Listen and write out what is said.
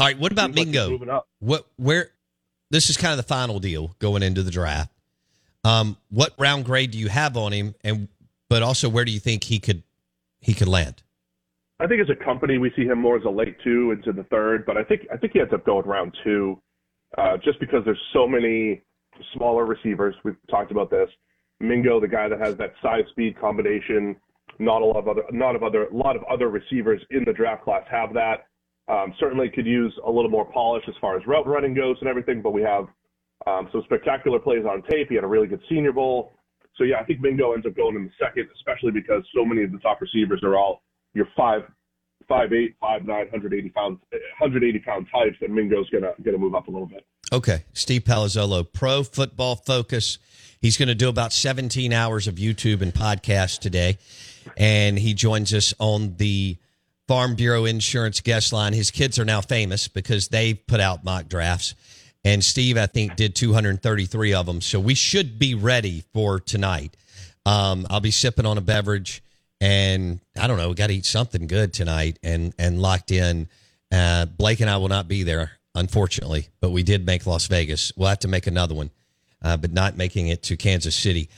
All right, what about Mingo? Like this is kind of the final deal going into the draft. What round grade do you have on him, but also where do you think he could land? I think as a company we see him more as a late 2 into the 3rd, but I think he ends up going round 2, just because there's so many smaller receivers. We've talked about this. Mingo, the guy that has that size speed combination, not a lot of other receivers in the draft class have that. Certainly could use a little more polish as far as route running goes and everything, but we have some spectacular plays on tape. He had a really good Senior Bowl. So, yeah, I think Mingo ends up going in the 2nd, especially because so many of the top receivers are all your 5'8", 5'9", 180-pound types, and Mingo's going to move up a little bit. Okay. Steve Palazzolo, Pro Football Focus. He's going to do about 17 hours of YouTube and podcasts today, and he joins us on the Farm Bureau Insurance guest line. His kids are now famous because they put out mock drafts, and Steve, I think, did 233 of them. So we should be ready for tonight. I'll be sipping on a beverage, and I don't know, we got to eat something good tonight and locked in. Blake and I will not be there, unfortunately, but we did make Las Vegas. We'll have to make another one, but not making it to Kansas City.